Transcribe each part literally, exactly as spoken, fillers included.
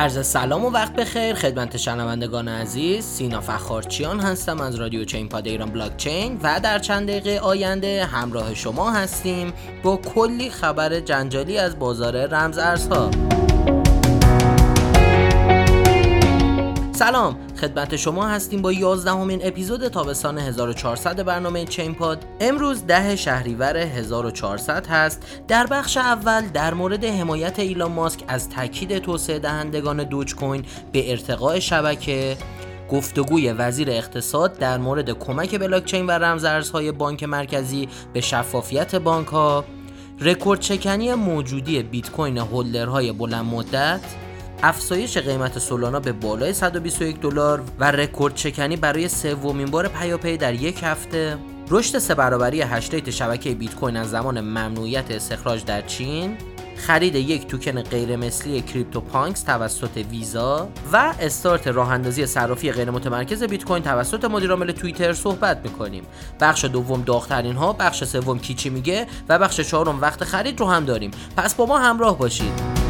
عرض سلام و وقت بخیر خدمت شنوندگان عزیز. سینا فخارچیان هستم از رادیو چین پاد ایران بلاکچین و در چند دقیقه آینده همراه شما هستیم با کلی خبر جنجالی از بازار رمز ارزها. سلام خدمت شما هستیم با یازدهمین اپیزود تابستان هزار و چهارصد برنامه چین پاد. امروز ده شهریور هزار و چهارصد هست. در بخش اول در مورد حمایت ایلان ماسک از تاکید توسعه دهندگان دوج کوین به ارتقاء شبکه، گفتگوی وزیر اقتصاد در مورد کمک بلاکچین و رمزارزهای بانک مرکزی به شفافیت بانک ها، رکورد شکنی موجودی بیت کوین هولدرهای بلند مدت، افزایش قیمت سولانا به بالای صد و بیست و یک دلار و رکورد شکنی برای سومین بار پیاپی در یک هفته، رشد سه برابری هش ریت شبکه بیت کوین از زمان ممنوعیت استخراج در چین، خرید یک توکن غیرمثلی کریپتوپانکس توسط ویزا و استارت راه اندازی صرافی غیر متمرکز بیت کوین توسط مدیر عامل توییتر صحبت می‌کنیم. بخش دوم داغ‌ترین ها، بخش سوم کیچی میگه و بخش چهارم وقت خرید رو هم داریم. پس با ما همراه باشید.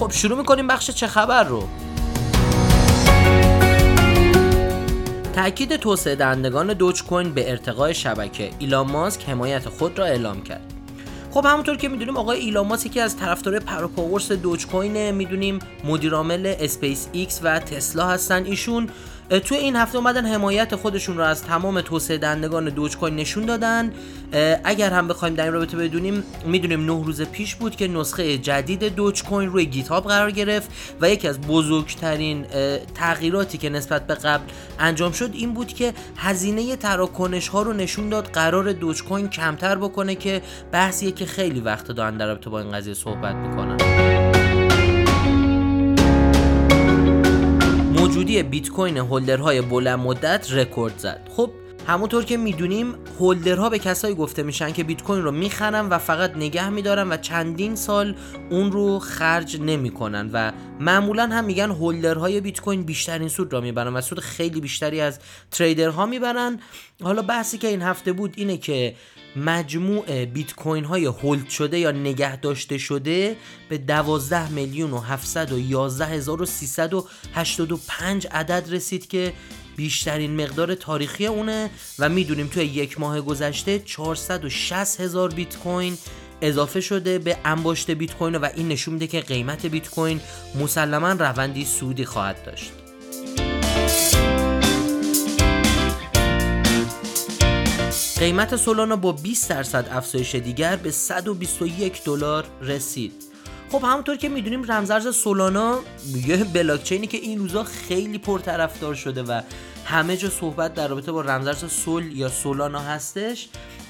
خب شروع میکنیم بخش چه خبر رو. تأکید توسعه دهندگان دوج کوین به ارتقاء شبکه، ایلان ماسک حمایت خود را اعلام کرد. خب همونطور که میدونیم آقای ایلان ماسک یکی از طرفدارای پروپاورس دوج کوینه، میدونیم مدیر عامل اسپیس ایکس و تسلا هستن. ایشون تو این هفته اومدن حمایت خودشون رو از تمام توسعه دهندگان دوج کوین نشون دادن. اگر هم بخوایم در این رابطه بدونیم، میدونیم نه روز پیش بود که نسخه جدید دوج کوین روی گیت هاب قرار گرفت و یکی از بزرگترین تغییراتی که نسبت به قبل انجام شد این بود که هزینه تراکنش ها رو نشون داد قرار دوج کوین کمتر بکنه، که بحثیه که خیلی وقت دارن در رابطه با این قضیه صحبت میکنن. موجودی بیت کوین هولدرهای بلند مدت رکورد زد. خب همونطور که میدونیم هولدرها به کسایی گفته میشن که بیت کوین رو میخرن و فقط نگه میدارن و چندین سال اون رو خرج نمیکنن و معمولا هم میگن هولدرهای بیت کوین بیشترین سود را میبرن و سود خیلی بیشتری از تریدرها میبرن. حالا بحثی که این هفته بود اینه که مجموع بیت کوین های هولد شده یا نگه داشته شده به دوازده میلیون و هفتصد و یازده هزار و سیصد و هشتاد و پنج عدد رسید که بیشترین مقدار تاریخی اونه و میدونیم توی یک ماه گذشته چهارصد و شصت هزار بیت کوین اضافه شده به انباشت بیت کوین و این نشون میده که قیمت بیت کوین مسلما روندی سودی خواهد داشت. قیمت سولانا با بیست درصد افزایش دیگر به صد و بیست و یک دلار رسید. خب همونطور که میدونیم رمزارز سولانا یه بلاکچینی که این روزا خیلی پرطرفدار شده و همه جا صحبت در رابطه با رمزارز سول یا سولانا هستش،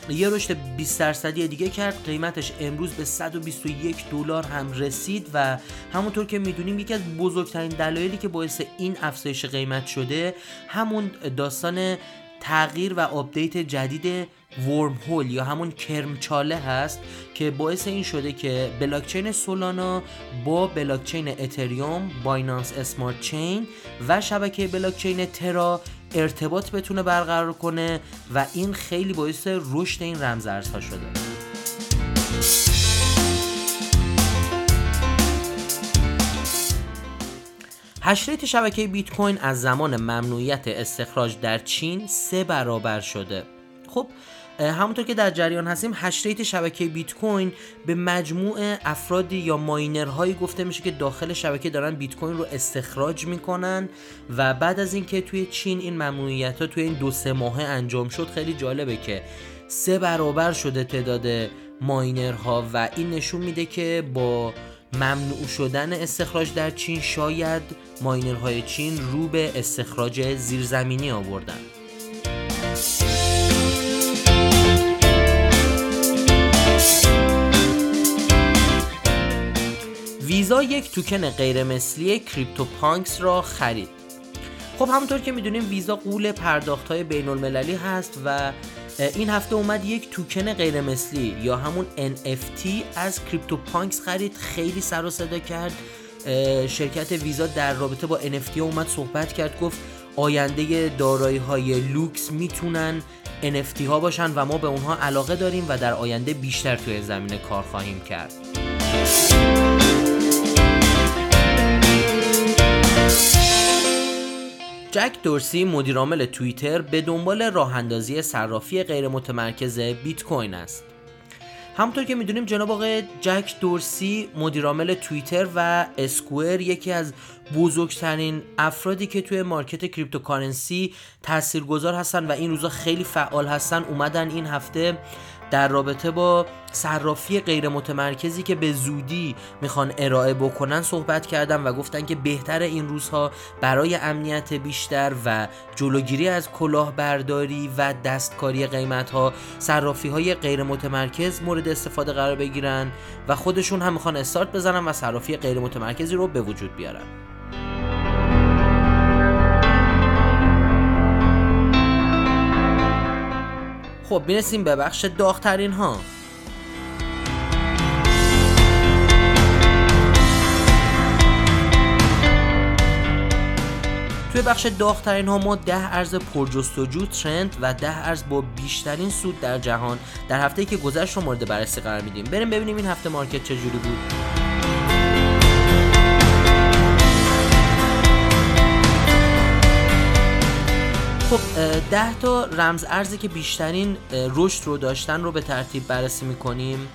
یه رشد بیست درصدی دیگه کرد. قیمتش امروز به صد و بیست و یک دلار هم رسید و همونطور که میدونیم یکی از بزرگترین دلایلی که باعث این افزایش قیمت شده همون داستان تغییر و آپدیت جدید ورم هول یا همون کرمچاله هست که باعث این شده که بلاکچین سولانا با بلاکچین اتریوم، بایننس اسمارت چین و شبکه بلاکچین ترا ارتباط بتونه برقرار کنه و این خیلی باعث رشد این رمزارزها شده. هش ریت شبکه بیت کوین از زمان ممنوعیت استخراج در چین سه برابر شده. خب همونطور که در جریان هستیم هش ریت شبکه بیت کوین به مجموع افرادی یا ماینرهایی گفته میشه که داخل شبکه دارن بیت کوین رو استخراج میکنن و بعد از اینکه توی چین این ممنوعیت ها توی این دو سه ماهه انجام شد خیلی جالبه که سه برابر شده تعداد ماینرها و این نشون میده که با ممنوع شدن استخراج در چین شاید ماینرهای چین رو به استخراج زیرزمینی آوردن. ویزا یک توکن غیرمثلی کریپتوپانکس را خرید. خب همونطور که میدونیم ویزا غول پرداخت‌های بین‌المللی هست و این هفته اومد یک توکن غیرمثلی یا همون ان اف تی از کریپتوپانکس خرید. خیلی سر و صدا کرد. شرکت ویزا در رابطه با ان اف تی اومد صحبت کرد، گفت آینده دارایی‌های لوکس میتونن ان اف تی ها باشن و ما به اونها علاقه داریم و در آینده بیشتر توی زمینه کار خواهیم کرد. جک دورسی مدیرعامل توییتر به دنبال راه‌اندازی صرافی غیر متمرکز بیت کوین است. همونطور که میدونیم جناب آقای جک دورسی مدیرعامل توییتر و اسکوئر یکی از بزرگترین افرادی که توی مارکت کریپتوکارنسی تاثیرگذار هستن و این روزا خیلی فعال هستن، اومدن این هفته در رابطه با صرافی غیر متمرکزی که به زودی میخوان ارائه بکنن صحبت کردن و گفتن که بهتره این روزها برای امنیت بیشتر و جلوگیری از کلاهبرداری و دستکاری قیمت‌ها صرافی‌های غیر متمرکز مورد استفاده قرار بگیرن و خودشون هم میخوان استارت بزنن و صرافی غیر متمرکزی رو به وجود بیارن. خب میرسیم به بخش داغ‌ترین ها. توی بخش داغ‌ترین ها ما ده ارز پرجستجو ترند و ده ارز با بیشترین سود در جهان در هفته‌ای که گذشت رو مورد بررسی قرار میدیم. بریم ببینیم این هفته مارکت چجوری بود. خب ده تا رمز ارزی که بیشترین رشد رو داشتن رو به ترتیب بررسی میکنیم.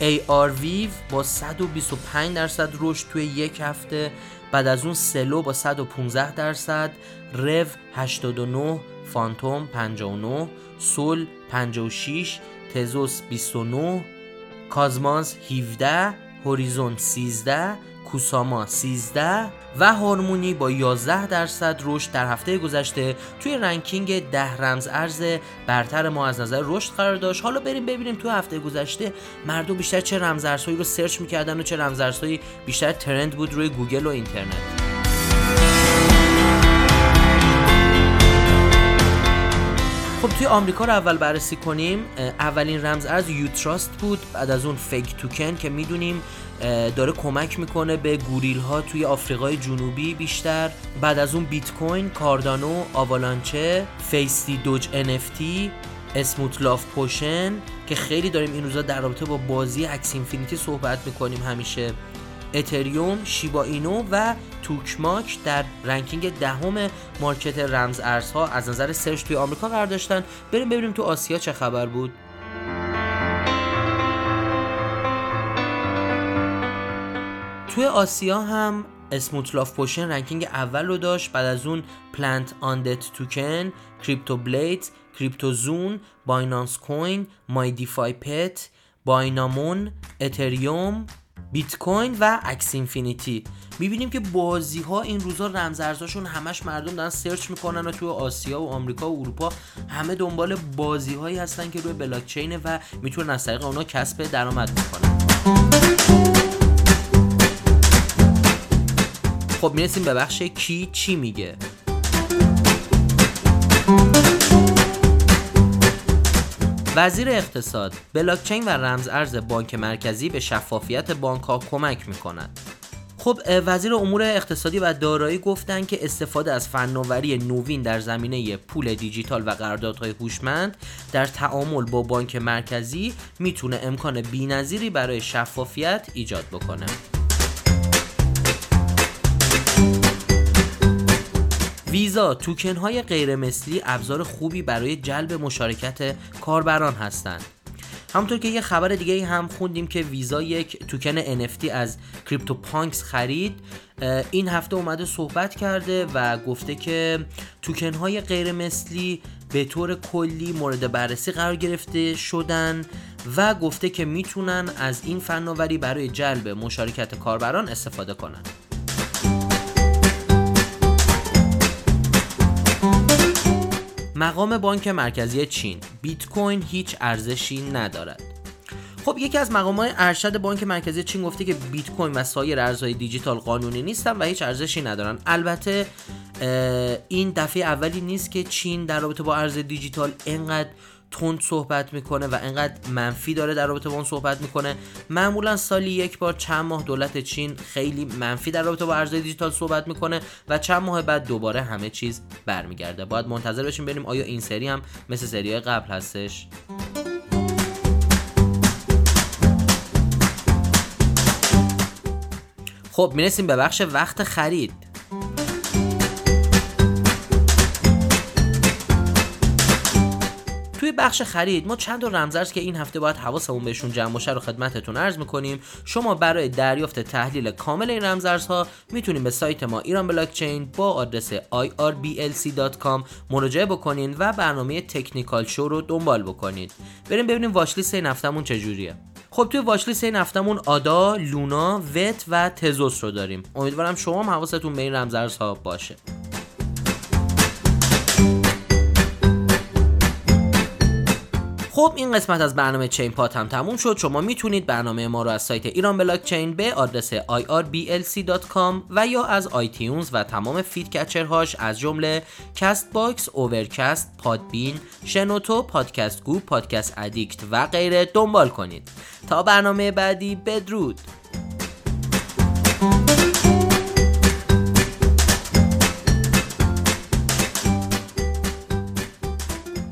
ای آر وی با صد و بیست و پنج درصد رشد توی یک هفته، بعد از اون اس ال او با صد و پانزده درصد، رف هشتاد و نه، فانتوم پنجاه و نه، سول پنجاه و شش، تزوس بیست و نه، کازماس هفده، هوریزون سیزده، کوساما سیزده و هارمونی با یازده درصد رشد در هفته گذشته توی رنکینگ ده رمز ارز برتر ما از نظر رشد قرار داشت. حالا بریم ببینیم تو هفته گذشته مردم بیشتر چه رمز ارزهایی رو سرچ میکردن و چه رمز ارزهایی بیشتر ترند بود روی گوگل و اینترنت. خب توی آمریکا رو اول بررسی کنیم. اولین رمز ارز یو تراست بود، بعد از اون فیک توکن که میدونیم داره کمک میکنه به گوریل ها توی آفریقای جنوبی بیشتر، بعد از اون بیتکوین، کاردانو، آوالانچه، فیستی دوج ان اف تی، اسموت لاف پوشن که خیلی داریم این روزا در رابطه با بازی اکس اینفینیتی صحبت میکنیم همیشه، اتریوم، شیبا اینو و توکماک در رنکینگ دهم مارکت رمز ارزها از نظر سرچ توی آمریکا قرار داشتن. بریم ببینیم تو آسیا چه خبر بود. توی آسیا هم اسموت لاف پوشن رنکینگ اول رو داشت، بعد از اون پلنت آندت توکن، کریپتو بلیت، کریپتو زون، بایننس کوین، مای دیفای پت، باینامون، اتریوم، بیتکوین و اکس اینفینیتی. میبینیم که بازی ها این روزا رمز ارزشون همش مردم دارن سرچ میکنن و توی آسیا و آمریکا و اروپا همه دنبال بازی هایی هستن که روی بلاک چین و میتونن از طریق اونا کسب درآمد بکنن. خب میرسیم به بخش کی چی میگه. وزیر اقتصاد: بلاکچین و رمز ارز بانک مرکزی به شفافیت بانک‌ها کمک می‌کند. خب وزیر امور اقتصادی و دارایی گفتن که استفاده از فناوری نوین در زمینه پول دیجیتال و قراردادهای هوشمند در تعامل با بانک مرکزی میتونه امکان بی‌نظیری برای شفافیت ایجاد بکنه. ویزا: توکن‌های غیرمثلی ابزار خوبی برای جلب مشارکت کاربران هستند. همونطور که یه خبر دیگه هم خوندیم که ویزا یک توکن ان اف تی از کریپتوپانکس خرید. این هفته اومده صحبت کرده و گفته که توکن‌های غیرمثلی به طور کلی مورد بررسی قرار گرفته شدن و گفته که میتونن از این فناوری برای جلب مشارکت کاربران استفاده کنن. مقام بانک مرکزی چین: بیت کوین هیچ ارزشی ندارد. خب یکی از مقام‌های ارشد بانک مرکزی چین گفته که بیت کوین و سایر ارزهای دیجیتال قانونی نیستن و هیچ ارزشی ندارن. البته این دفعه اولی نیست که چین در رابطه با ارز دیجیتال اینقدر تند صحبت میکنه و اینقدر منفی داره در رابطه با اون صحبت میکنه. معمولا سالی یک بار چند ماه دولت چین خیلی منفی در رابطه با ارزهای دیجیتال صحبت میکنه و چند ماه بعد دوباره همه چیز برمیگرده. باید منتظر بشیم ببینیم آیا این سری هم مثل سری‌های قبل هستش. خب میرسیم به بخش وقت خرید. بخش خرید ما چند تا رمزارز که این هفته باید حواسمون بهشون جمع بشه رو خدمتتون عرض می‌کنیم. شما برای دریافت تحلیل کامل این رمزارزها میتونید به سایت ما ایران بلاکچین با آدرس آی آر بی ال سی دات کام مراجعه بکنید و برنامه تکنیکال شو رو دنبال بکنید. بریم ببینیم واچ لیست این هفتهمون چجوریه. خب توی واچ لیست این هفتهمون آدا، لونا، وت و تزوس رو داریم. امیدوارم شما هم حواستون به این رمزارزها باشه. خب این قسمت از برنامه چین پاد هم تموم شد. شما میتونید برنامه ما رو از سایت ایران بلاکچین به آدرس آی آر بی ال سی دات کام و یا از آیتیونز و تمام فید کچرهاش از جمله کست باکس، اوورکست، پادبین، شنوتو، پادکست گو، پادکست ادیکت و غیره دنبال کنید. تا برنامه بعدی بدرود.